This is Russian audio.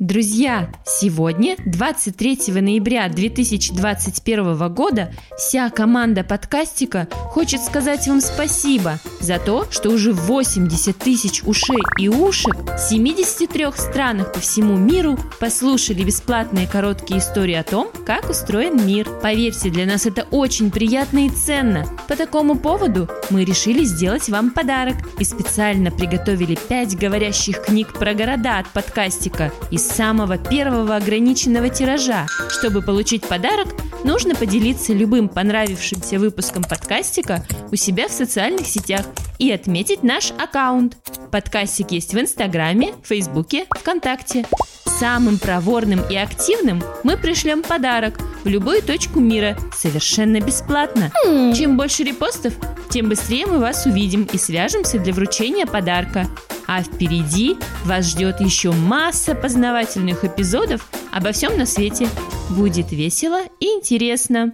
Друзья, сегодня, 23 ноября 2021 года, вся команда подкастика хочет сказать вам спасибо за то, что уже 80 тысяч ушей и ушек в 73 странах по всему миру послушали бесплатные короткие истории о том, как устроен мир. Поверьте, для нас это очень приятно и ценно. По такому поводу мы решили сделать вам подарок и специально приготовили 5 говорящих книг про города от подкастика из самого первого ограниченного тиража. Чтобы получить подарок, нужно поделиться любым понравившимся выпуском подкастика у себя в социальных сетях и отметить наш аккаунт. Подкастик есть в Инстаграме, Фейсбуке, ВКонтакте. Самым проворным и активным мы пришлем подарок в любую точку мира совершенно бесплатно. Чем больше репостов, тем быстрее мы вас увидим и свяжемся для вручения подарка. А впереди вас ждет еще масса познавательных эпизодов обо всем на свете. Будет весело и интересно.